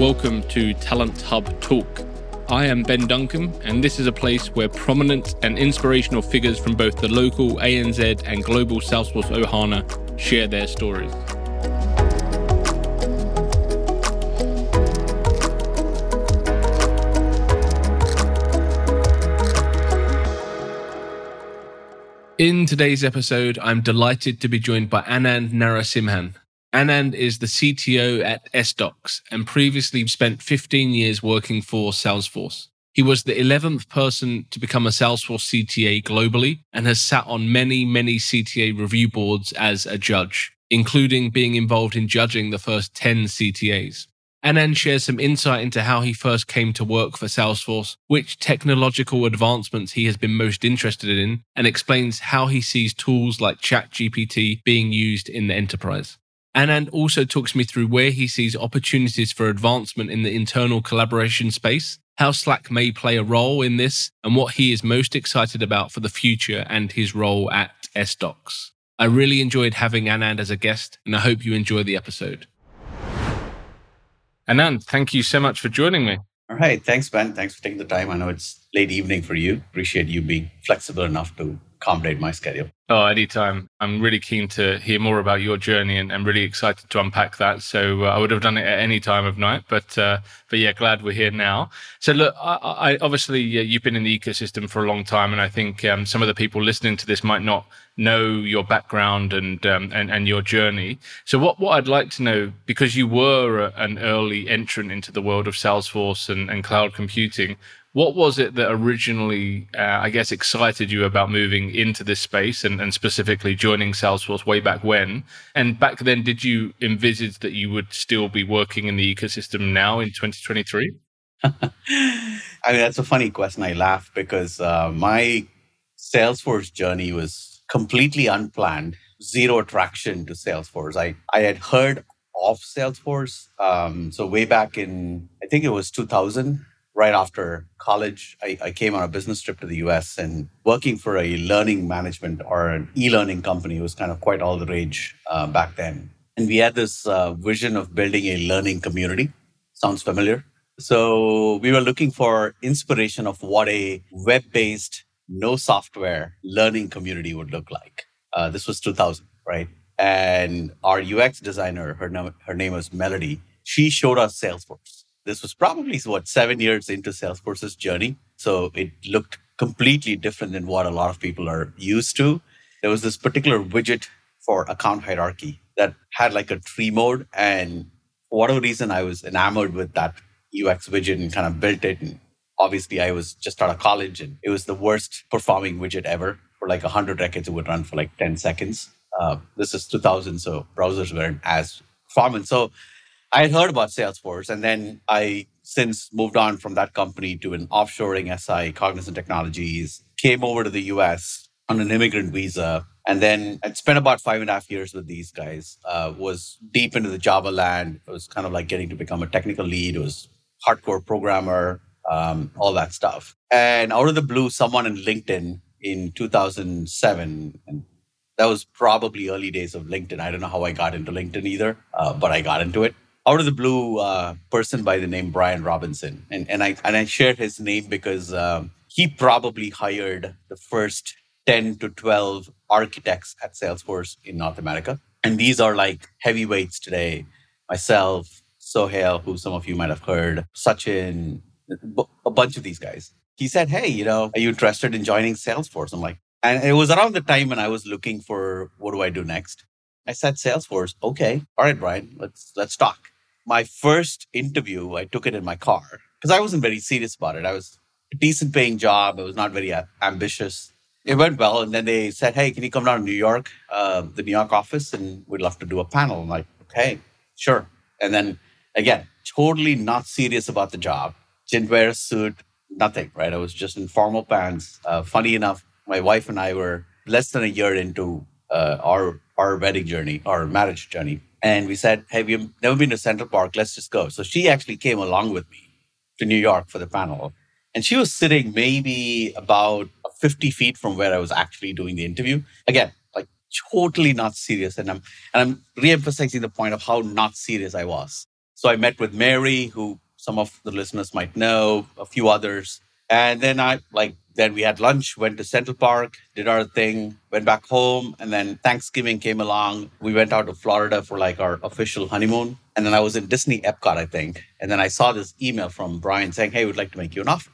Welcome to Talent Hub Talk. I am Ben Duncombe, and this is a place where prominent and inspirational figures from both the local ANZ and global Salesforce Ohana share their stories. In today's episode, I'm delighted to be joined by Anand Narasimhan. Anand is the CTO at S-Docs and previously spent 15 years working for Salesforce. He was the 11th person to become a Salesforce CTA globally and has sat on many CTA review boards as a judge, including being involved in judging the first 10 CTAs. Anand shares some insight into how he first came to work for Salesforce, which technological advancements he has been most interested in, and explains how he sees tools like ChatGPT being used in the enterprise. Anand also talks me through where he sees opportunities for advancement in the internal collaboration space, how Slack may play a role in this, and what he is most excited about for the future and his role at S-Docs. I really enjoyed having Anand as a guest, and I hope you enjoy the episode. Anand, thank you so much for joining me. All right. Thanks, Ben. Thanks for taking the time. I know it's late evening for you. Appreciate you being flexible enough to accommodate my schedule. Oh, anytime. I'm really keen to hear more about your journey and I'm really excited to unpack that. So I would have done it at any time of night, but yeah, glad we're here now. So look, I obviously you've been in the ecosystem for a long time, and I think some of the people listening to this might not know your background and your journey. So what I'd like to know, because you were an early entrant into the world of Salesforce and cloud computing, what was it that originally, excited you about moving into this space and specifically joining Salesforce way back when? And back then, did you envisage that you would still be working in the ecosystem now in 2023? I mean, that's a funny question. I laugh because my Salesforce journey was completely unplanned, zero attraction to Salesforce. I had heard of Salesforce. So way back in, I think it was 2000, right after college, I came on a business trip to the US, and working for a learning management or an e-learning company was kind of quite all the rage back then. And we had this vision of building a learning community. Sounds familiar? So we were looking for inspiration of what a web-based, no software learning community would look like. This was 2000, right? And our UX designer, her name was Melody, she showed us Salesforce. This was probably, 7 years into Salesforce's journey. So it looked completely different than what a lot of people are used to. There was this particular widget for account hierarchy that had a tree mode. And for whatever reason, I was enamored with that UX widget and kind of built it. And obviously, I was just out of college, and it was the worst performing widget ever. For 100 records, it would run for 10 seconds. This is 2000, so browsers weren't as performant. So I had heard about Salesforce, and then I since moved on from that company to an offshoring SI, Cognizant Technologies, came over to the US on an immigrant visa, and then I spent about 5.5 years with these guys, was deep into the Java land. It was kind of getting to become a technical lead. It was hardcore programmer, all that stuff. And out of the blue, someone in LinkedIn in 2007, and that was probably early days of LinkedIn. I don't know how I got into LinkedIn either, but I got into it. Out of the blue, person by the name Brian Robinson, and I shared his name because he probably hired the first 10 to 12 architects at Salesforce in North America, and these are heavyweights today. Myself, Sohail, who some of you might have heard, Sachin, a bunch of these guys. He said, "Hey, are you interested in joining Salesforce?" I'm and it was around the time when I was looking for what do I do next. I said, Salesforce. Okay. All right, Brian, let's talk. My first interview, I took it in my car because I wasn't very serious about it. I was a decent paying job. I was not very ambitious. It went well. And then they said, hey, can you come down to New York, the New York office? And we'd love to do a panel. I'm okay, sure. And then again, totally not serious about the job. Didn't wear a suit, nothing, right? I was just in formal pants. Funny enough, my wife and I were less than a year into our wedding journey, our marriage journey. And we said, hey, we've never been to Central Park. Let's just go. So she actually came along with me to New York for the panel. And she was sitting maybe about 50 feet from where I was actually doing the interview. Again, totally not serious. And I'm re-emphasizing the point of how not serious I was. So I met with Mary, who some of the listeners might know, a few others. And then then we had lunch, went to Central Park, did our thing, went back home. And then Thanksgiving came along. We went out to Florida for our official honeymoon. And then I was in Disney Epcot, I think. And then I saw this email from Brian saying, hey, we'd like to make you an offer.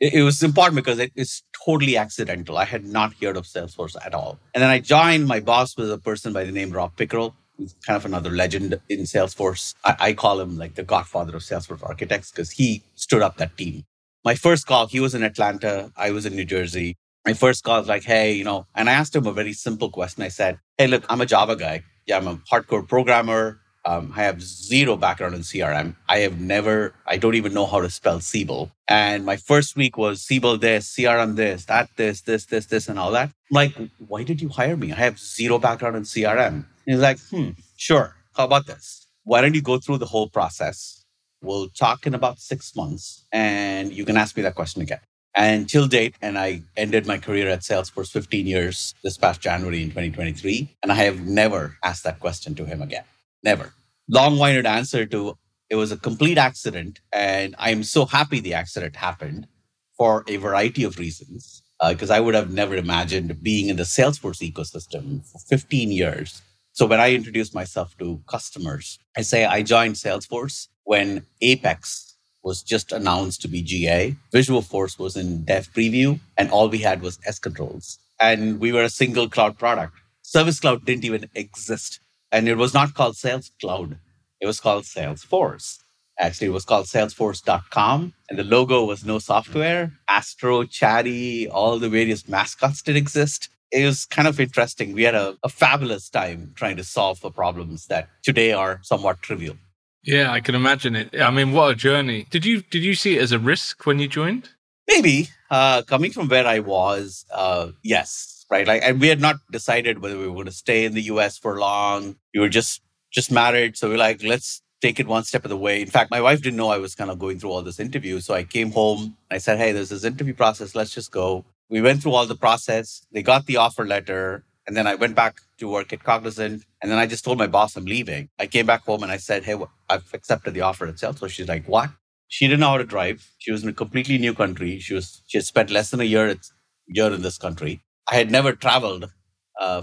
It was important because it is totally accidental. I had not heard of Salesforce at all. And then I joined. My boss was a person by the name Rob Pickerel, who's kind of another legend in Salesforce. I call him the godfather of Salesforce architects because he stood up that team. My first call, he was in Atlanta. I was in New Jersey. My first call was hey, and I asked him a very simple question. I said, hey, look, I'm a Java guy. Yeah, I'm a hardcore programmer. I have zero background in CRM. I don't even know how to spell Siebel. And my first week was Siebel this, CRM this, that this, and all that. I'm like, why did you hire me? I have zero background in CRM. And he's like, sure. How about this? Why don't you go through the whole process? We'll talk in about 6 months and you can ask me that question again. And till date, and I ended my career at Salesforce 15 years this past January in 2023. And I have never asked that question to him again. Never. Long-winded answer to it was a complete accident. And I'm so happy the accident happened for a variety of reasons. Because I would have never imagined being in the Salesforce ecosystem for 15 years. So when I introduce myself to customers, I say I joined Salesforce when Apex was just announced to be GA. Visualforce was in dev preview. And all we had was S-Controls. And we were a single cloud product. Service Cloud didn't even exist. And it was not called Sales Cloud. It was called Salesforce. Actually, it was called salesforce.com. And the logo was no software. Astro, Chatty, all the various mascots did exist. It was kind of interesting. We had a fabulous time trying to solve for problems that today are somewhat trivial. Yeah, I can imagine it. I mean, what a journey. Did you see it as a risk when you joined? Maybe. Coming from where I was, yes. Right, and we had not decided whether we were going to stay in the US for long. We were just married, so we're let's take it one step of the way. In fact, my wife didn't know I was kind of going through all this interview, so I came home and I said, "Hey, there's this interview process. Let's just go." We went through all the process. They got the offer letter, and then I went back to work at Cognizant. And then I just told my boss I'm leaving. I came back home and I said, "Hey, I've accepted the offer itself." So she's like, "What?" She didn't know how to drive. She was in a completely new country. She had spent less than a year in this country. I had never traveled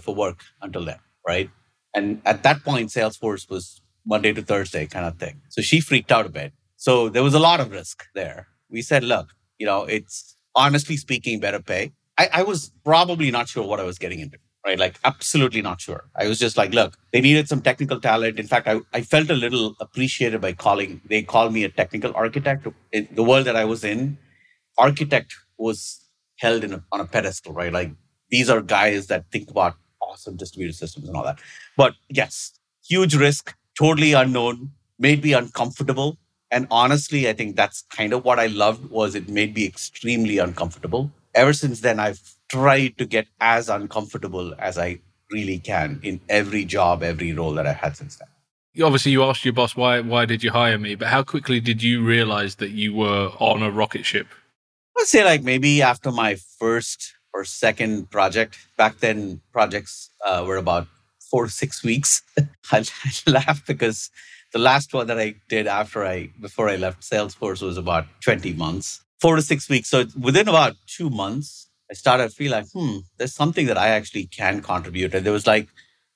for work until then, right? And at that point, Salesforce was Monday to Thursday kind of thing. So she freaked out a bit. So there was a lot of risk there. We said, look, it's honestly speaking, better pay. I was probably not sure what I was getting into, right? Absolutely not sure. I was just look, they needed some technical talent. In fact, I felt a little appreciated by they called me a technical architect. In the world that I was in, architect was held on a pedestal, right? These are guys that think about awesome distributed systems and all that. But yes, huge risk, totally unknown, made me uncomfortable. And honestly, I think that's kind of what I loved was it made me extremely uncomfortable. Ever since then, I've tried to get as uncomfortable as I really can in every job, every role that I've had since then. Obviously, you asked your boss, why did you hire me? But how quickly did you realize that you were on a rocket ship? I'd say maybe after my first or second project. Back then, projects were about 4 to 6 weeks. I laugh because the last one that I did before I left Salesforce was about 20 months. 4 to 6 weeks. So within about 2 months, I started to feel there's something that I actually can contribute. And there was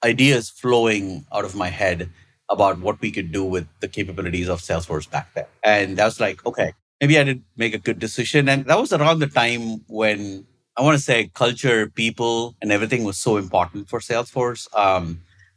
ideas flowing out of my head about what we could do with the capabilities of Salesforce back then. And that was okay, maybe I did make a good decision. And that was around the time when I want to say culture, people, and everything was so important for Salesforce.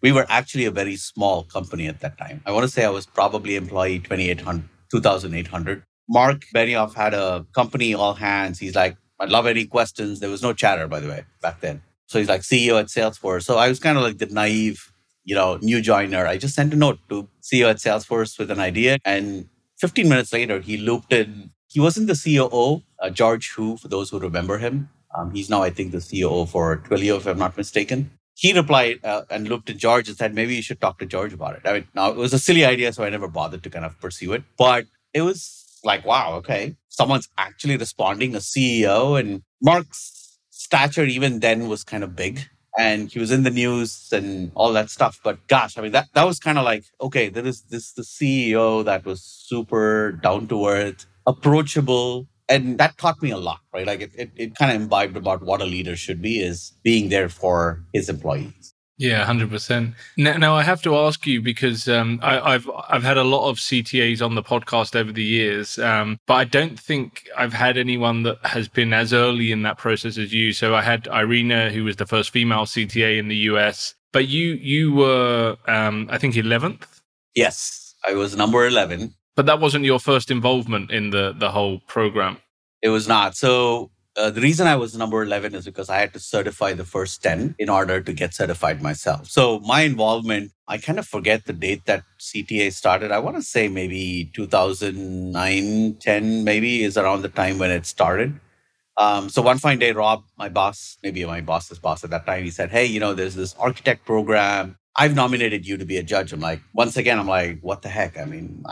We were actually a very small company at that time. I want to say I was probably employee 2,800. Mark Benioff had a company, all hands. He's I'd love any questions. There was no Chatter, by the way, back then. So he's CEO at Salesforce. So I was kind of the naive, new joiner. I just sent a note to CEO at Salesforce with an idea. And 15 minutes later, he looped in. He wasn't the COO, George Hu, for those who remember him. He's now, I think, the COO for Twilio, if I'm not mistaken. He replied and looked at George and said, maybe you should talk to George about it. I mean, now it was a silly idea, so I never bothered to kind of pursue it. But it was wow, okay. Someone's actually responding, a CEO. And Mark's stature even then was kind of big. and he was in the news and all that stuff. But gosh, I mean, that was kind of like, okay, there is the CEO that was super down to earth, approachable. And that taught me a lot, right? Like it kind of imbibed about what a leader should be, is being there for his employees. Yeah, 100%. Now I have to ask you, because I've had a lot of CTAs on the podcast over the years, but I don't think I've had anyone that has been as early in that process as you. So I had Irina, who was the first female CTA in the US, but you were, I think, 11th? Yes, I was number 11. But that wasn't your first involvement in the whole program. It was not. So the reason I was number 11 is because I had to certify the first 10 in order to get certified myself. So my involvement, I kind of forget the date that CTA started. I want to say maybe 2009, 10 maybe is around the time when it started. So one fine day, Rob, my boss, maybe my boss's boss at that time, he said, hey, there's this architect program. I've nominated you to be a judge. I'm like, once again, what the heck? I mean,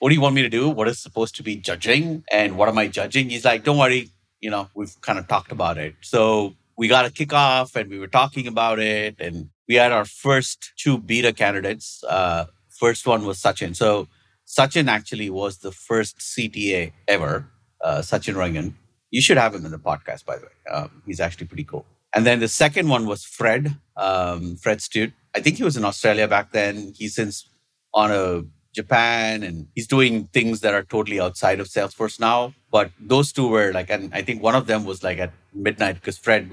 what do you want me to do? What is supposed to be judging? And what am I judging? He's like, don't worry, we've kind of talked about it. So we got a kickoff and we were talking about it. And we had our first two beta candidates. First one was Sachin. So Sachin actually was the first CTA ever, Sachin Rangan. You should have him in the podcast, by the way. He's actually pretty cool. And then the second one was Fred Stute. I think he was in Australia back then. He's since on a Japan, and he's doing things that are totally outside of Salesforce now. But those two were and I think one of them was at midnight, because Fred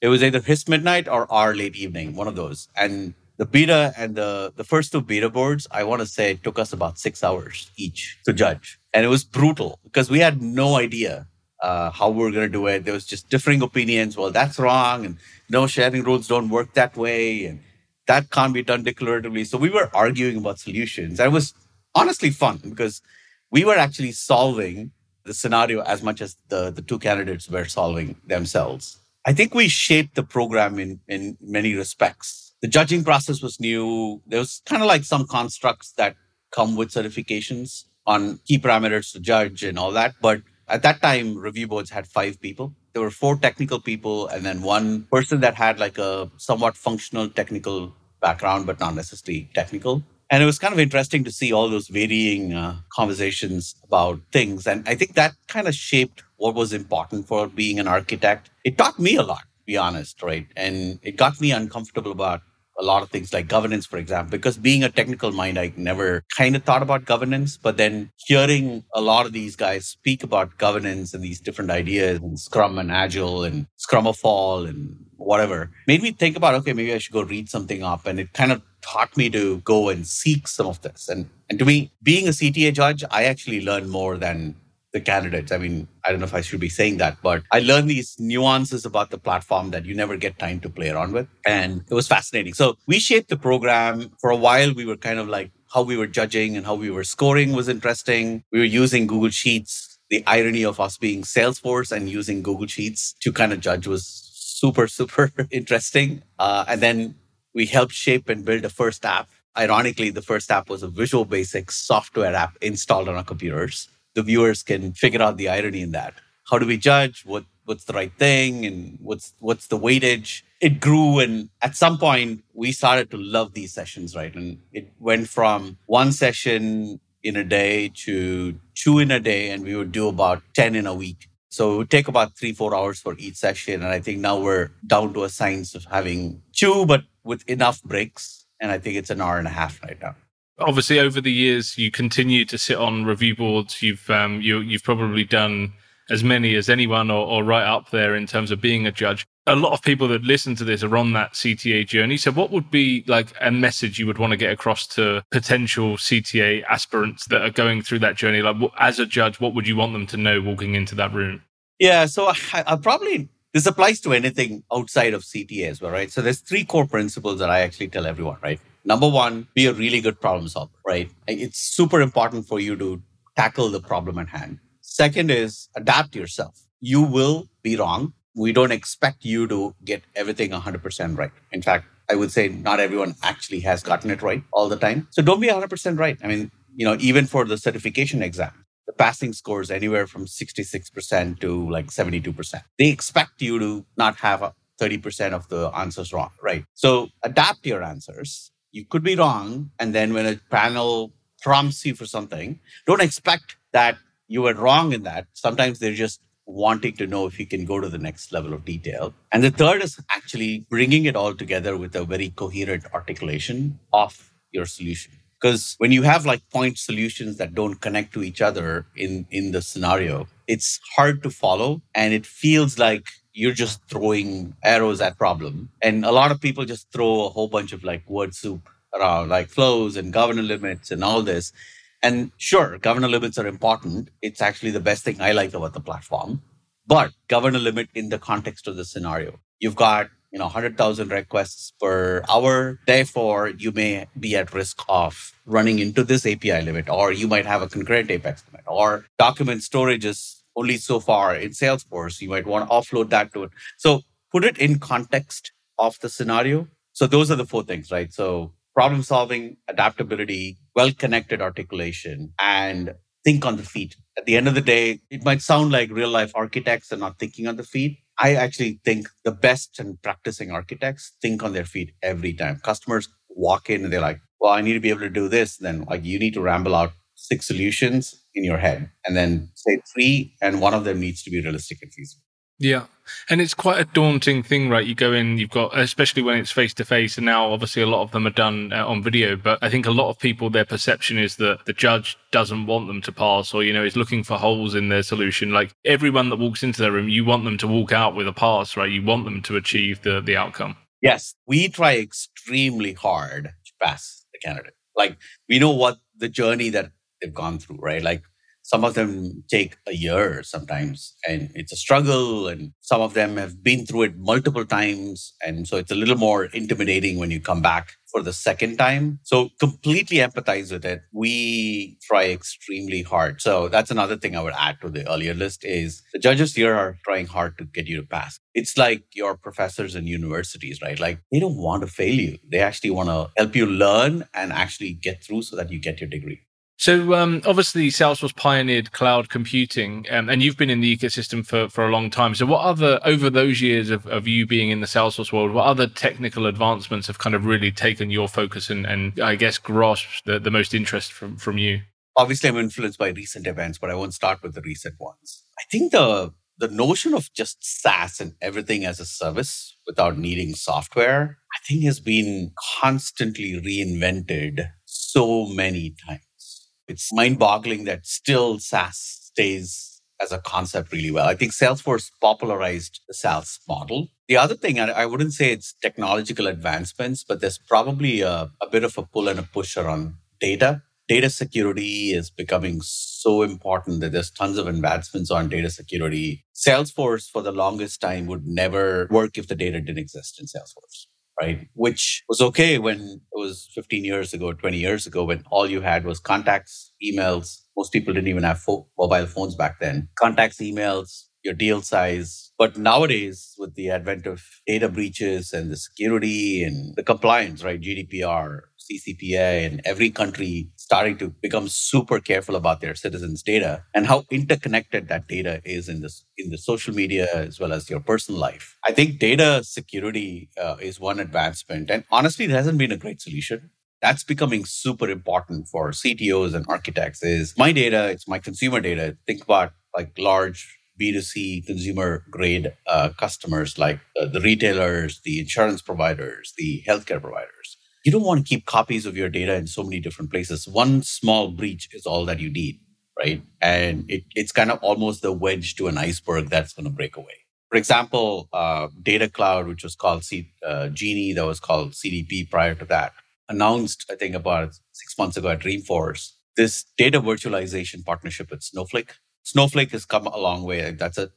it was either his midnight or our late evening, one of those. And the beta and the first two beta boards, I want to say it took us about 6 hours each to judge. And it was brutal because we had no idea how we were going to do it. There was just differing opinions. Well, that's wrong. And no, sharing rules don't work that way. And that can't be done declaratively. So we were arguing about solutions. And it was honestly fun because we were actually solving the scenario as much as the two candidates were solving themselves. I think we shaped the program in many respects. The judging process was new. There was kind of some constructs that come with certifications on key parameters to judge and all that. But at that time, review boards had 5 people. There were 4 technical people and then 1 person that had a somewhat functional technical background, but not necessarily technical. And it was kind of interesting to see all those varying conversations about things. And I think that kind of shaped what was important for being an architect. It taught me a lot, to be honest, right? And it got me uncomfortable about a lot of things like governance, for example, because being a technical mind, I never kind of thought about governance. But then hearing a lot of these guys speak about governance and these different ideas and Scrum and Agile and Scrumafall and whatever made me think about, okay, maybe I should go read something up. And it kind of taught me to go and seek some of this. And to me, being a CTA judge, I actually learned more than the candidates. I mean, I don't know if I should be saying that, but I learned these nuances about the platform that you never get time to play around with. And it was fascinating. So we shaped the program. For a while, we were kind of how we were judging and how we were scoring was interesting. We were using Google Sheets. The irony of us being Salesforce and using Google Sheets to kind of judge was super, super interesting. And then we helped shape and build the first app. Ironically, the first app was a Visual Basic software app installed on our computers. The viewers can figure out the irony in that. How do we judge? What's the right thing? And what's the weightage? It grew. And at some point, we started to love these sessions, right? And it went from 1 session in a day to 2 in a day. And we would do about 10 in a week. So it would take about 3-4 hours for each session. And I think now we're down to a science of having 2, but with enough breaks. And I think it's an hour and a half right now. Obviously, over the years, you continue to sit on review boards. You've probably done as many as anyone or right up there in terms of being a judge. A lot of people that listen to this are on that CTA journey. So what would be a message you would want to get across to potential CTA aspirants that are going through that journey? As a judge, what would you want them to know walking into that room? Yeah, so I probably... This applies to anything outside of CTA as well, right? So there's 3 core principles that I actually tell everyone, right? Number 1, be a really good problem solver, right? It's super important for you to tackle the problem at hand. Second is adapt yourself. You will be wrong. We don't expect you to get everything 100% right. In fact, I would say not everyone actually has gotten it right all the time. So don't be 100% right. I mean, even for the certification exam, the passing scores anywhere from 66% to 72%. They expect you to not have 30% of the answers wrong, right? So adapt your answers. You could be wrong. And then when a panel prompts you for something, don't expect that you were wrong in that. Sometimes they're just wanting to know if you can go to the next level of detail. And the third is actually bringing it all together with a very coherent articulation of your solution. Because when you have like point solutions that don't connect to each other in the scenario, it's hard to follow and it feels like you're just throwing arrows at problem. And a lot of people just throw a whole bunch of like word soup around, like flows and governor limits and all this. And sure, governor limits are important. It's actually the best thing I like about the platform. But governor limit in the context of the scenario. You've got 100,000 requests per hour. Therefore, you may be at risk of running into this API limit, or you might have a concurrent Apex limit, or document storage is only so far in Salesforce. You might want to offload that to it. So put it in context of the scenario. So those are the four things, right? So problem solving, adaptability, well-connected articulation, and think on the feet. At the end of the day, it might sound like real-life architects are not thinking on the feet. I actually think the best and practicing architects think on their feet every time. Customers walk in and they're like, well, I need to be able to do this. Then like you need to ramble out 6 solutions in your head and then say 3, and one of them needs to be realistic and feasible. Yeah. And it's quite a daunting thing, right? You go in, you've got, especially when it's face-to-face, and now obviously a lot of them are done on video, but I think a lot of people, their perception is that the judge doesn't want them to pass or, is looking for holes in their solution. Like everyone that walks into their room, you want them to walk out with a pass, right? You want them to achieve the outcome. Yes. We try extremely hard to pass the candidate. Like we know what the journey that they've gone through, right? Like some of them take a year sometimes, and it's a struggle, and some of them have been through it multiple times. And so it's a little more intimidating when you come back for the second time. So completely empathize with it. We try extremely hard. So that's another thing I would add to the earlier list is the judges here are trying hard to get you to pass. It's like your professors in universities, right? Like they don't want to fail you. They actually want to help you learn and actually get through so that you get your degree. So obviously, Salesforce pioneered cloud computing, and you've been in the ecosystem for a long time. So what other, over those years of you being in the Salesforce world, what other technical advancements have kind of really taken your focus and I guess grasped the most interest from you? Obviously, I'm influenced by recent events, but I won't start with the recent ones. I think the notion of just SaaS and everything as a service without needing software, I think has been constantly reinvented so many times. It's mind-boggling that still SaaS stays as a concept really well. I think Salesforce popularized the SaaS model. The other thing, I wouldn't say it's technological advancements, but there's probably a bit of a pull and a push around data. Data security is becoming so important that there's tons of advancements on data security. Salesforce, for the longest time, would never work if the data didn't exist in Salesforce. Right? Which was okay when it was 15 years ago, 20 years ago, when all you had was contacts, emails. Most people didn't even have mobile phones back then. Contacts, emails, your deal size. But nowadays, with the advent of data breaches and the security and the compliance, right? GDPR, CCPA, and every country starting to become super careful about their citizens' data and how interconnected that data is in the social media as well as your personal life. I think data security is one advancement. And honestly, there hasn't been a great solution. That's becoming super important for CTOs and architects is my data, it's my consumer data. Think about like large B2C consumer grade customers like the retailers, the insurance providers, the healthcare providers. You don't want to keep copies of your data in so many different places. One small breach is all that you need, right? And it's kind of almost the wedge to an iceberg that's going to break away. For example, Data Cloud, which was called Genie, that was called CDP prior to that, announced, I think about 6 months ago at Dreamforce, this data virtualization partnership with Snowflake. Snowflake has come a long way. That's an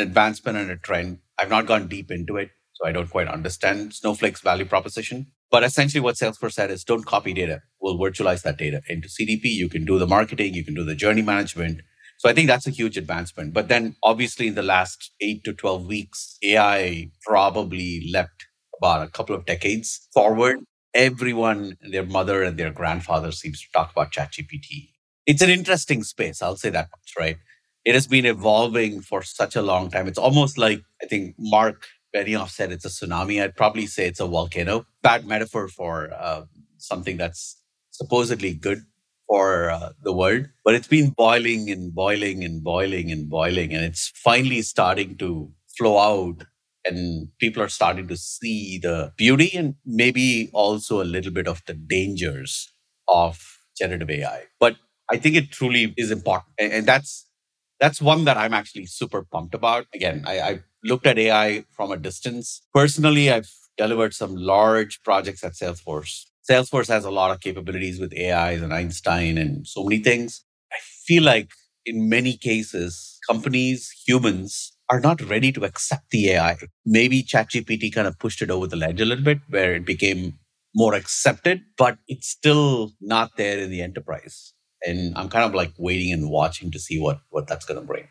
advancement and a trend. I've not gone deep into it, so I don't quite understand Snowflake's value proposition. But essentially what Salesforce said is don't copy data. We'll virtualize that data into CDP. You can do the marketing. You can do the journey management. So I think that's a huge advancement. But then obviously in the last 8 to 12 weeks, AI probably leapt about a couple of decades forward. Everyone, their mother and their grandfather seems to talk about ChatGPT. It's an interesting space. I'll say that much, right? It has been evolving for such a long time. It's almost like, I think Mark Benioff said it's a tsunami. I'd probably say it's a volcano. Bad metaphor for something that's supposedly good for the world. But it's been boiling and boiling and boiling and boiling. And it's finally starting to flow out. And people are starting to see the beauty and maybe also a little bit of the dangers of generative AI. But I think it truly is important. And that's one that I'm actually super pumped about. Again, I looked at AI from a distance. Personally, I've delivered some large projects at Salesforce. Salesforce has a lot of capabilities with AIs and Einstein and so many things. I feel like in many cases, companies, humans are not ready to accept the AI. Maybe ChatGPT kind of pushed it over the ledge a little bit where it became more accepted, but it's still not there in the enterprise. And I'm kind of like waiting and watching to see what that's going to bring.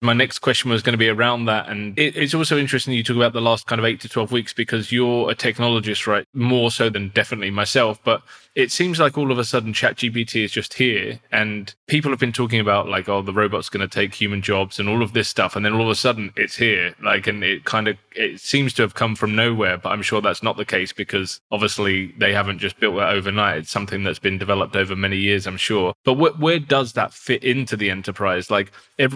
My next question was going to be around that. And it's also interesting you talk about the last kind of 8 to 12 weeks because you're a technologist, right? More so than definitely myself. But it seems like all of a sudden ChatGPT is just here. And people have been talking about like, oh, the robot's going to take human jobs and all of this stuff. And then all of a sudden it's here. Like, and it seems to have come from nowhere. But I'm sure that's not the case because obviously they haven't just built that overnight. It's something that's been developed over many years, I'm sure. But where does that fit into the enterprise? Like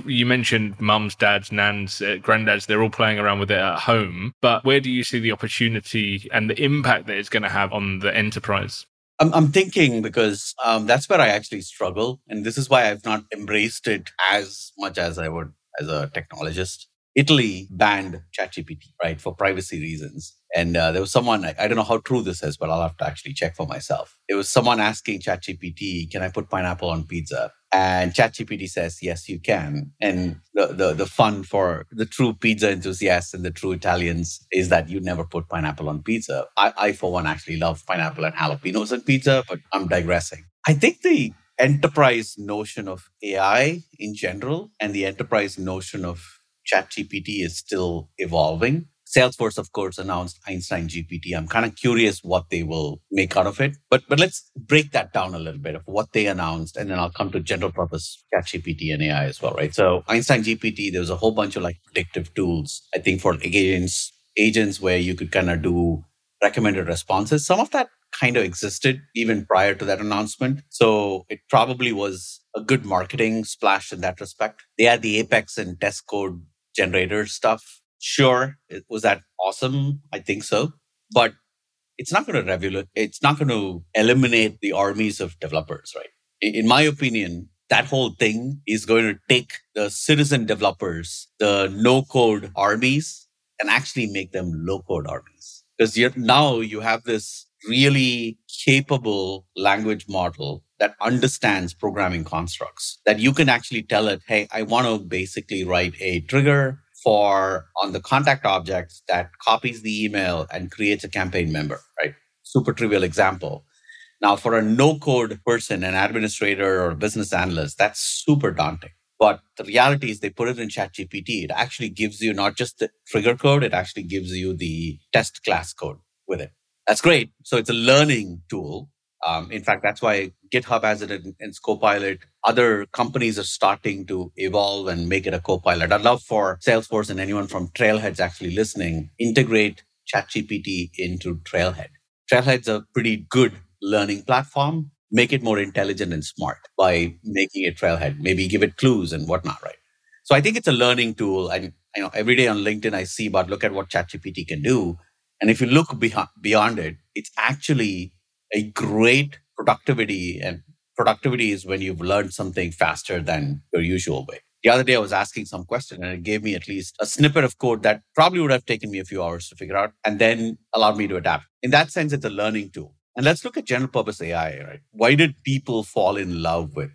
you mentioned, mums, dads, nans, granddads, they're all playing around with it at home. But where do you see the opportunity and the impact that it's going to have on the enterprise? I'm thinking because that's where I actually struggle. And this is why I've not embraced it as much as I would as a technologist. Italy banned ChatGPT, right, for privacy reasons. And there was someone, I don't know how true this is, but I'll have to actually check for myself. It was someone asking ChatGPT, can I put pineapple on pizza? And ChatGPT says, yes, you can. And the fun for the true pizza enthusiasts and the true Italians is that you never put pineapple on pizza. I for one, actually love pineapple and jalapenos on pizza, but I'm digressing. I think the enterprise notion of AI in general and the enterprise notion of ChatGPT is still evolving. Salesforce, of course, announced Einstein GPT. I'm kind of curious what they will make out of it. But let's break that down a little bit of what they announced, and then I'll come to general purpose ChatGPT and AI as well, right? So Einstein GPT, there was a whole bunch of like predictive tools, I think for agents where you could kind of do recommended responses. Some of that kind of existed even prior to that announcement. So it probably was a good marketing splash in that respect. They had the Apex and test code generator stuff. Sure, was that awesome? I think so. But it's not going to eliminate the armies of developers, right? In my opinion, that whole thing is going to take the citizen developers, the no-code armies, and actually make them low-code armies. Because now you have this really capable language model that understands programming constructs, that you can actually tell it, hey, I want to basically write a trigger on the contact object that copies the email and creates a campaign member, right? Super trivial example. Now, for a no-code person, an administrator or a business analyst, that's super daunting. But the reality is they put it in ChatGPT. It actually gives you not just the trigger code, it actually gives you the test class code with it. That's great. So it's a learning tool. In fact, that's why GitHub has it in Copilot. Other companies are starting to evolve and make it a Copilot. I'd love for Salesforce and anyone from Trailhead's actually listening, integrate ChatGPT into Trailhead. Trailhead's a pretty good learning platform. Make it more intelligent and smart by making it Trailhead. Maybe give it clues and whatnot, right? So I think it's a learning tool. And every day on LinkedIn, I see about look at what ChatGPT can do. And if you look beyond it, it's actually a great productivity, and productivity is when you've learned something faster than your usual way. The other day I was asking some question and it gave me at least a snippet of code that probably would have taken me a few hours to figure out and then allowed me to adapt. In that sense, it's a learning tool. And let's look at general purpose AI, right? Why did people fall in love with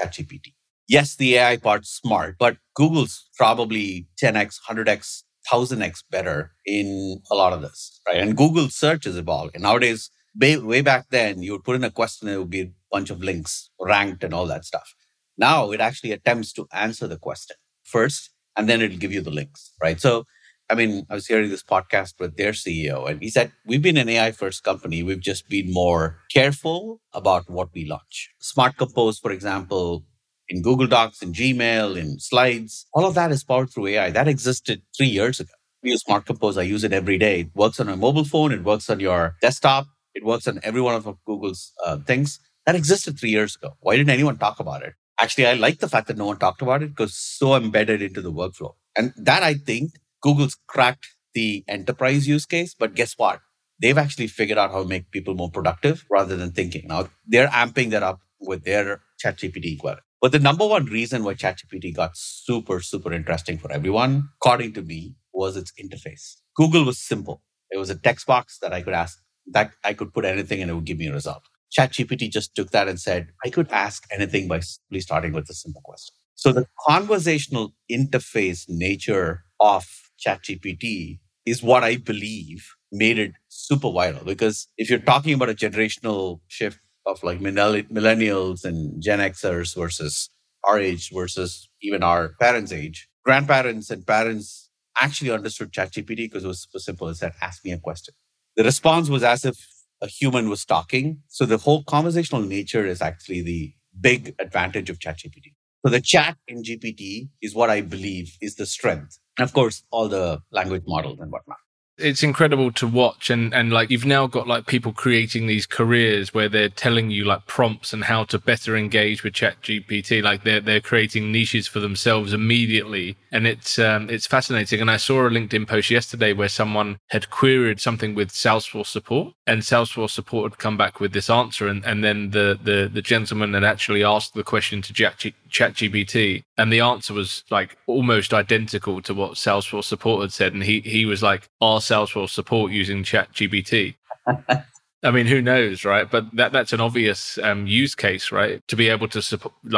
ChatGPT? Yes, the AI part's smart, but Google's probably 10x, 100x, 1000x better in a lot of this, right? And Google search is evolving. And nowadays, way back then, you would put in a question, it would be a bunch of links ranked and all that stuff. Now it actually attempts to answer the question first, and then it'll give you the links, right? So, I was hearing this podcast with their CEO, and he said, we've been an AI-first company. We've just been more careful about what we launch. Smart Compose, for example, in Google Docs, in Gmail, in Slides, all of that is powered through AI. That existed 3 years ago. We use Smart Compose. I use it every day. It works on a mobile phone. It works on your desktop. It works on every one of Google's things. That existed 3 years ago. Why didn't anyone talk about it? Actually, I like the fact that no one talked about it because it's so embedded into the workflow. And that, I think, Google's cracked the enterprise use case. But guess what? They've actually figured out how to make people more productive rather than thinking. Now, they're amping that up with their ChatGPT equivalent. But the number one reason why ChatGPT got super, super interesting for everyone, according to me, was its interface. Google was simple. It was a text box that I could ask, that I could put anything and it would give me a result. ChatGPT just took that and said, I could ask anything by simply starting with a simple question. So the conversational interface nature of ChatGPT is what I believe made it super viral. Because if you're talking about a generational shift of like millennials and Gen Xers versus our age versus even our parents' age, grandparents and parents actually understood ChatGPT because it was super simple. It said, ask me a question. The response was as if a human was talking. So the whole conversational nature is actually the big advantage of ChatGPT. So the chat in GPT is what I believe is the strength. And of course, all the language models and whatnot. It's incredible to watch. And like, you've now got like people creating these careers where they're telling you like prompts and how to better engage with ChatGPT. Like they're creating niches for themselves immediately. And it's fascinating. And I saw a LinkedIn post yesterday where someone had queried something with Salesforce support, and Salesforce support had come back with this answer. And then the gentleman had actually asked the question to ChatGPT. And the answer was like almost identical to what Salesforce support had said. And he was like, are Salesforce support using ChatGPT? I mean, who knows, right? But that's an obvious use case, right? To be able to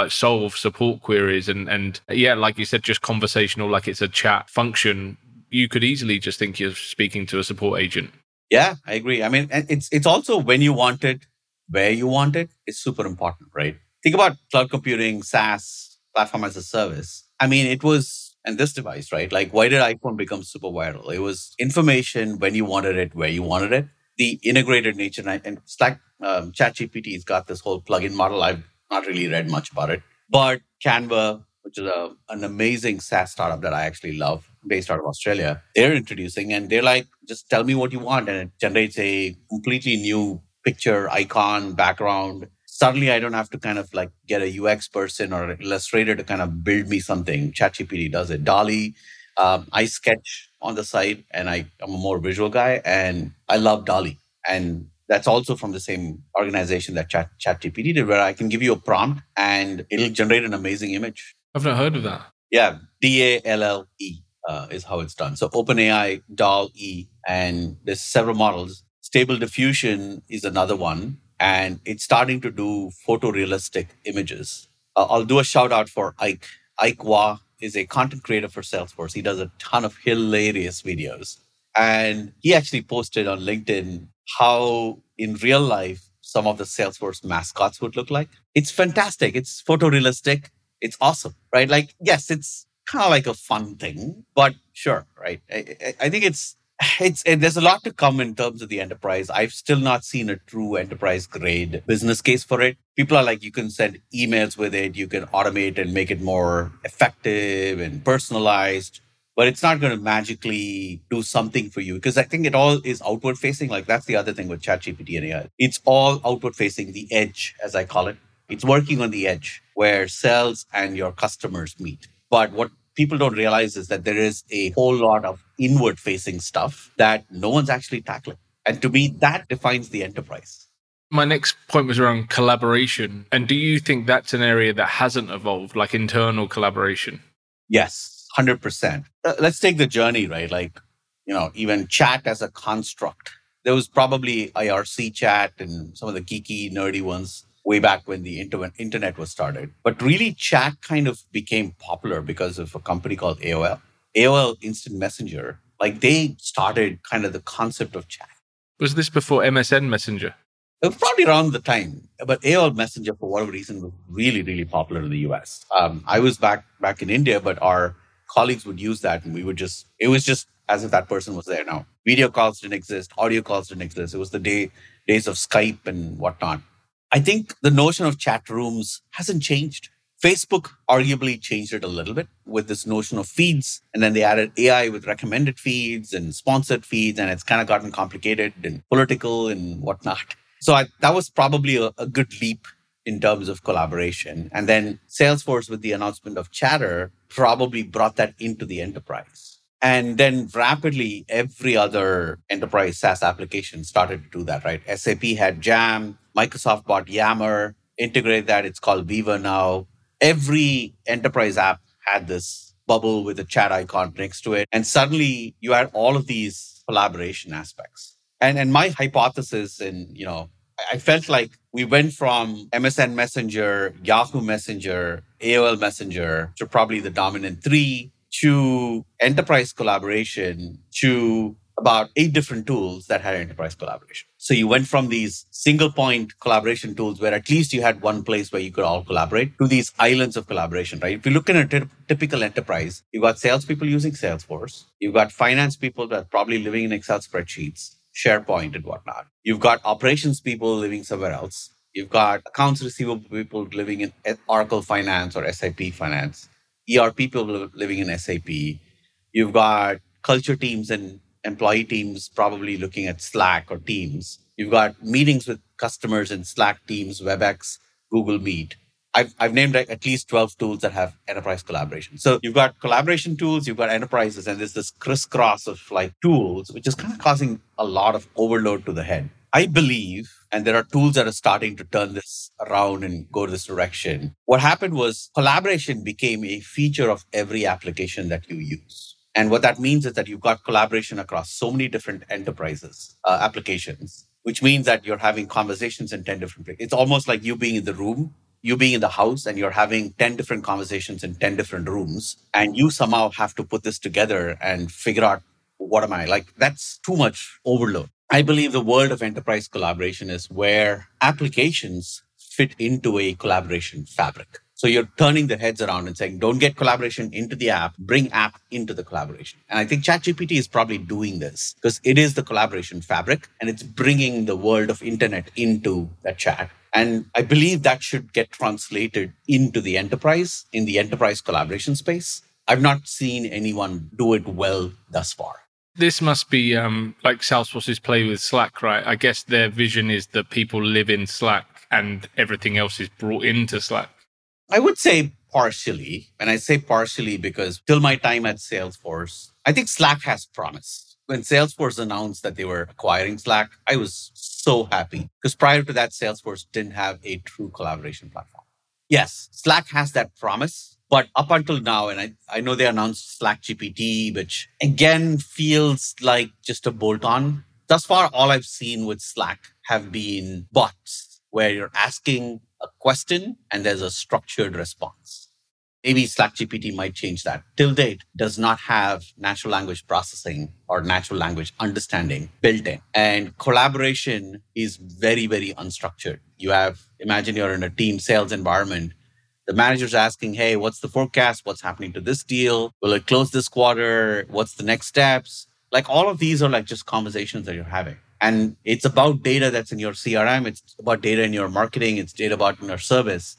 solve support queries and yeah, like you said, just conversational, like it's a chat function. You could easily just think you're speaking to a support agent. Yeah, I agree. I mean, it's also when you want it, where you want it, it's super important, right? Think about cloud computing, SaaS, platform as a service. I mean, it was, and this device, right? Like, why did iPhone become super viral? It was information when you wanted it, where you wanted it. The integrated nature, and Slack, ChatGPT's got this whole plugin model. I've not really read much about it. But Canva, which is an amazing SaaS startup that I actually love, based out of Australia, they're introducing, and they're like, just tell me what you want. And it generates a completely new picture, icon, background. Suddenly, I don't have to kind of like get a UX person or an illustrator to kind of build me something. ChatGPT does it. DALL-E, I sketch on the side and I'm a more visual guy and I love DALL-E. And that's also from the same organization that ChatGPT did, where I can give you a prompt and it'll generate an amazing image. I've not heard of that. Yeah, DALLE is how it's done. So OpenAI, DALL-E, and there's several models. Stable Diffusion is another one. And it's starting to do photorealistic images. I'll do a shout out for Ike. Ike Wah is a content creator for Salesforce. He does a ton of hilarious videos. And he actually posted on LinkedIn how in real life, some of the Salesforce mascots would look like. It's fantastic. It's photorealistic. It's awesome, right? Like, yes, it's kind of like a fun thing, but sure, right? I think there's a lot to come in terms of the enterprise. I've still not seen a true enterprise grade business case for it. People are like, you can send emails with it. You can automate and make it more effective and personalized. But it's not going to magically do something for you because I think it all is outward facing. Like that's the other thing with ChatGPT and AI. It's all outward facing, the edge, as I call it. It's working on the edge where sales and your customers meet. But what people don't realize is that there is a whole lot of inward-facing stuff that no one's actually tackling. And to me, that defines the enterprise. My next point was around collaboration. And do you think that's an area that hasn't evolved, like internal collaboration? Yes, 100%. Let's take the journey, right? Like, even chat as a construct. There was probably IRC chat and some of the geeky, nerdy ones way back when the internet was started. But really, chat kind of became popular because of a company called AOL. AOL Instant Messenger, like they started kind of the concept of chat. Was this before MSN Messenger? It was probably around the time. But AOL Messenger, for whatever reason, was really, really popular in the US. I was back in India, but our colleagues would use that and we would just, it was just as if that person was there now. Video calls didn't exist. Audio calls didn't exist. It was the days of Skype and whatnot. I think the notion of chat rooms hasn't changed. Facebook arguably changed it a little bit with this notion of feeds. And then they added AI with recommended feeds and sponsored feeds. And it's kind of gotten complicated and political and whatnot. So that was probably a good leap in terms of collaboration. And then Salesforce, with the announcement of Chatter, probably brought that into the enterprise. And then rapidly, every other enterprise SaaS application started to do that, right? SAP had Jam, Microsoft bought Yammer, integrate that. It's called Viva now. Every enterprise app had this bubble with a chat icon next to it. And suddenly you had all of these collaboration aspects. And my hypothesis, and I felt like we went from MSN Messenger, Yahoo Messenger, AOL Messenger to probably the dominant three, to enterprise collaboration, to about 8 different tools that had enterprise collaboration. So you went from these single point collaboration tools where at least you had one place where you could all collaborate to these islands of collaboration, right? If you look at a typical enterprise, you've got salespeople using Salesforce. You've got finance people that are probably living in Excel spreadsheets, SharePoint and whatnot. You've got operations people living somewhere else. You've got accounts receivable people living in Oracle Finance or SAP Finance. ERP people living in SAP. You've got culture teams and employee teams probably looking at Slack or Teams. You've got meetings with customers in Slack, Teams, WebEx, Google Meet. I've named at least 12 tools that have enterprise collaboration. So you've got collaboration tools, you've got enterprises, and there's this crisscross of tools, which is kind of causing a lot of overload to the head. I believe, and there are tools that are starting to turn this around and go this direction. What happened was collaboration became a feature of every application that you use. And what that means is that you've got collaboration across so many different enterprises, applications, which means that you're having conversations in 10 different places. It's almost like you being in the room, you being in the house, and you're having 10 different conversations in 10 different rooms. And you somehow have to put this together and figure out, what am I? That's too much overload. I believe the world of enterprise collaboration is where applications fit into a collaboration fabric. So you're turning the heads around and saying, don't get collaboration into the app, bring app into the collaboration. And I think ChatGPT is probably doing this because it is the collaboration fabric and it's bringing the world of internet into that chat. And I believe that should get translated into the enterprise, in the enterprise collaboration space. I've not seen anyone do it well thus far. This must be like Salesforce's play with Slack, right? I guess their vision is that people live in Slack and everything else is brought into Slack. I would say partially, and I say partially because till my time at Salesforce, I think Slack has promise. When Salesforce announced that they were acquiring Slack, I was so happy because prior to that, Salesforce didn't have a true collaboration platform. Yes, Slack has that promise, but up until now, and I know they announced Slack GPT, which again feels like just a bolt-on. Thus far, all I've seen with Slack have been bots where you're asking a question and there's a structured response. Maybe Slack GPT might change that. Till date, does not have natural language processing or natural language understanding built in. And collaboration is very, very unstructured. Imagine you're in a team sales environment. The manager's asking, hey, what's the forecast? What's happening to this deal? Will it close this quarter? What's the next steps? All of these are just conversations that you're having. And it's about data that's in your CRM. It's about data in your marketing. It's data about in your service.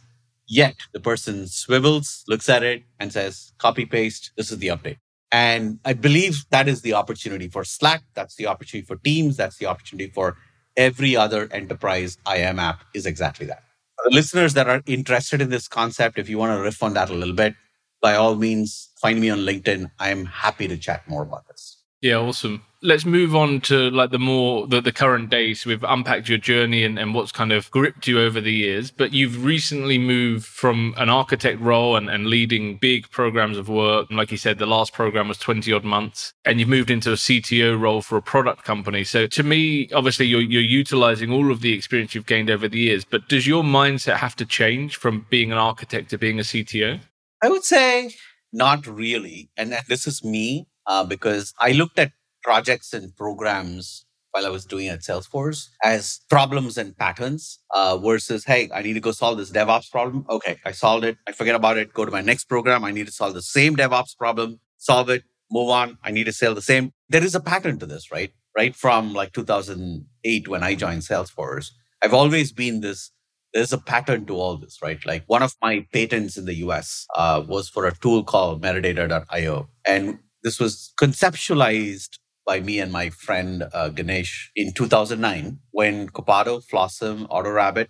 Yet the person swivels, looks at it and says, copy, paste, this is the update. And I believe that is the opportunity for Slack. That's the opportunity for Teams. That's the opportunity for every other enterprise IM app is exactly that. For the listeners that are interested in this concept, if you want to riff on that a little bit, by all means, find me on LinkedIn. I'm happy to chat more about this. Yeah, awesome. Let's move on to the current day. So we've unpacked your journey and what's kind of gripped you over the years, but you've recently moved from an architect role and leading big programs of work. And like you said, the last program was 20 odd months and you've moved into a CTO role for a product company. So to me, obviously you're utilizing all of the experience you've gained over the years, but does your mindset have to change from being an architect to being a CTO? I would say not really. And this is me. Because I looked at projects and programs while I was doing it at Salesforce as problems and patterns versus, hey, I need to go solve this DevOps problem. Okay, I solved it. I forget about it. Go to my next program. I need to solve the same DevOps problem, solve it, move on. I need to sell the same. There is a pattern to this, right? Right from 2008 when I joined Salesforce, I've always been this There's a pattern to all this, right? Like one of my patents in the US was for a tool called metadata.io. And this was conceptualized by me and my friend Ganesh in 2009 when Copado, Flossom, AutoRabbit,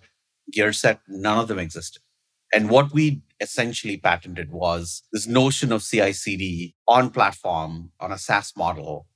GearSet, none of them existed. And what we essentially patented was this notion of CI/CD on platform, on a SaaS model,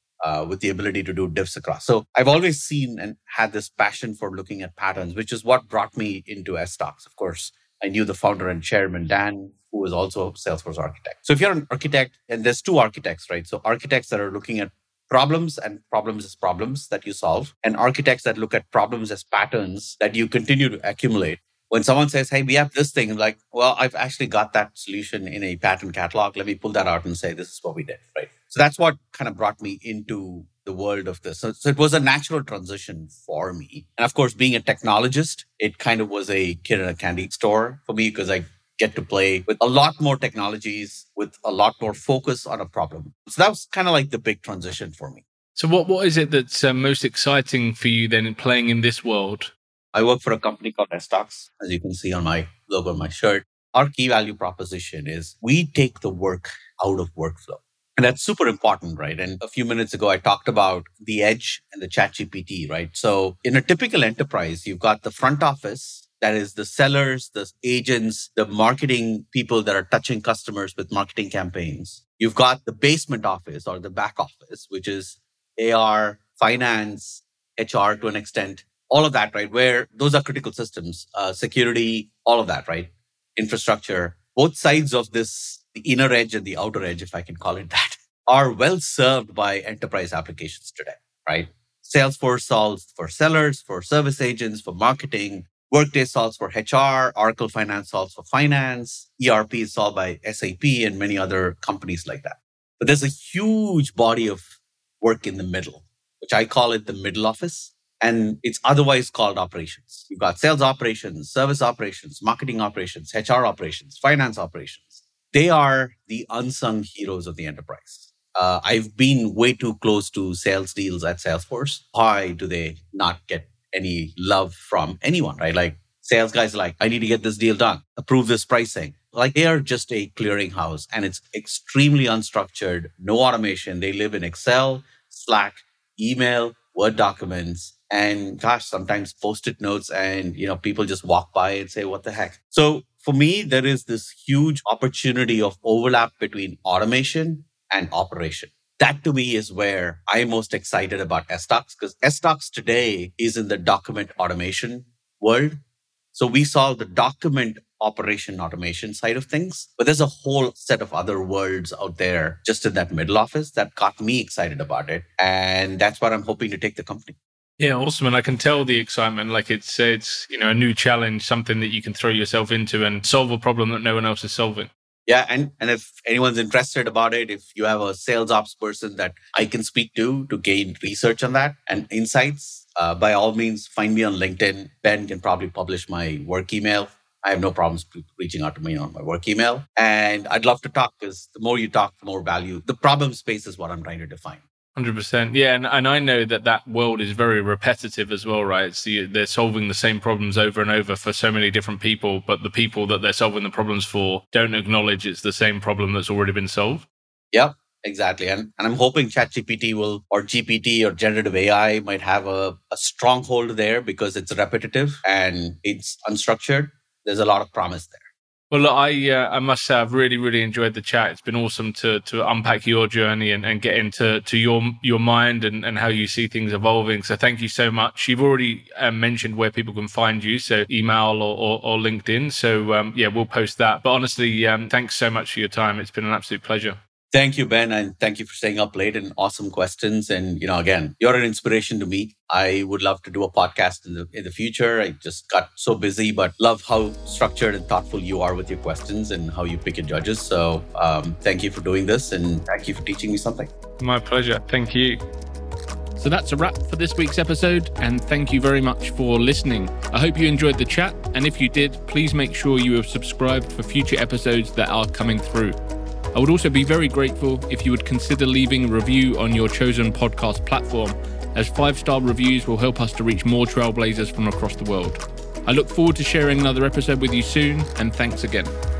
with the ability to do diffs across. So I've always seen and had this passion for looking at patterns, which is what brought me into S-Docs. Of course, I knew the founder and chairman, Dan, who is also a Salesforce architect. So if you're an architect, and there's two architects, right? So architects that are looking at problems and problems as problems that you solve, and architects that look at problems as patterns that you continue to accumulate. When someone says, hey, we have this thing, I'm like, well, I've actually got that solution in a pattern catalog. Let me pull that out and say, this is what we did, right? So that's what kind of brought me into the world of this. So it was a natural transition for me. And of course, being a technologist, it kind of was a kid in a candy store for me because I get to play with a lot more technologies, with a lot more focus on a problem. So that was kind of like the big transition for me. So what is it that's most exciting for you then in playing in this world? I work for a company called S-Docs, as you can see on my logo on my shirt. Our key value proposition is we take the work out of workflow. And that's super important, right? And a few minutes ago, I talked about the edge and the ChatGPT, right? So in a typical enterprise, you've got the front office, that is the sellers, the agents, the marketing people that are touching customers with marketing campaigns. You've got the basement office or the back office, which is AR, finance, HR to an extent. All of that, right? Where those are critical systems, security, all of that, right? Infrastructure. Both sides of this, the inner edge and the outer edge, if I can call it that, are well served by enterprise applications today, right? Salesforce solves for sellers, for service agents, for marketing. Workday solves for HR. Oracle Finance solves for finance. ERP is solved by SAP and many other companies like that. But there's a huge body of work in the middle, which I call it the middle office. And it's otherwise called operations. You've got sales operations, service operations, marketing operations, HR operations, finance operations. They are the unsung heroes of the enterprise. I've been way too close to sales deals at Salesforce. Why do they not get any love from anyone, right? Like sales guys are like, I need to get this deal done, approve this pricing. Like they are just a clearinghouse and it's extremely unstructured, no automation. They live in Excel, Slack, email, Word documents. And gosh, sometimes post-it notes and, you know, people just walk by and say, what the heck? So for me, there is this huge opportunity of overlap between automation and operation. That to me is where I'm most excited about S-Docs because S-Docs today is in the document automation world. So we solve the document operation automation side of things. But there's a whole set of other worlds out there just in that middle office that got me excited about it. And that's what I'm hoping to take the company. Yeah, awesome. And I can tell the excitement, like it's you know, a new challenge, something that you can throw yourself into and solve a problem that no one else is solving. Yeah. And if anyone's interested about it, if you have a sales ops person that I can speak to gain research on that and insights, by all means, find me on LinkedIn. Ben can probably publish my work email. I have no problems reaching out to me on my work email. And I'd love to talk because the more you talk, the more value. The problem space is what I'm trying to define. 100%. Yeah. And I know that world is very repetitive as well, right? So they're solving the same problems over and over for so many different people, but the people that they're solving the problems for don't acknowledge it's the same problem that's already been solved. Yep, exactly. And I'm hoping ChatGPT will, or GPT or generative AI might have a stronghold there because it's repetitive and it's unstructured. There's a lot of promise there. Well, look, I must say I've really, really enjoyed the chat. It's been awesome to unpack your journey and get into your mind and how you see things evolving. So thank you so much. You've already mentioned where people can find you, so email or LinkedIn. So we'll post that. But honestly, thanks so much for your time. It's been an absolute pleasure. Thank you, Ben, and thank you for staying up late and awesome questions. And, you know, again, you're an inspiration to me. I would love to do a podcast in the future. I just got so busy, but love how structured and thoughtful you are with your questions and how you pick your judges. So thank you for doing this and thank you for teaching me something. My pleasure. Thank you. So that's a wrap for this week's episode, and thank you very much for listening. I hope you enjoyed the chat, and if you did, please make sure you have subscribed for future episodes that are coming through. I would also be very grateful if you would consider leaving a review on your chosen podcast platform, as 5-star reviews will help us to reach more trailblazers from across the world. I look forward to sharing another episode with you soon, and thanks again.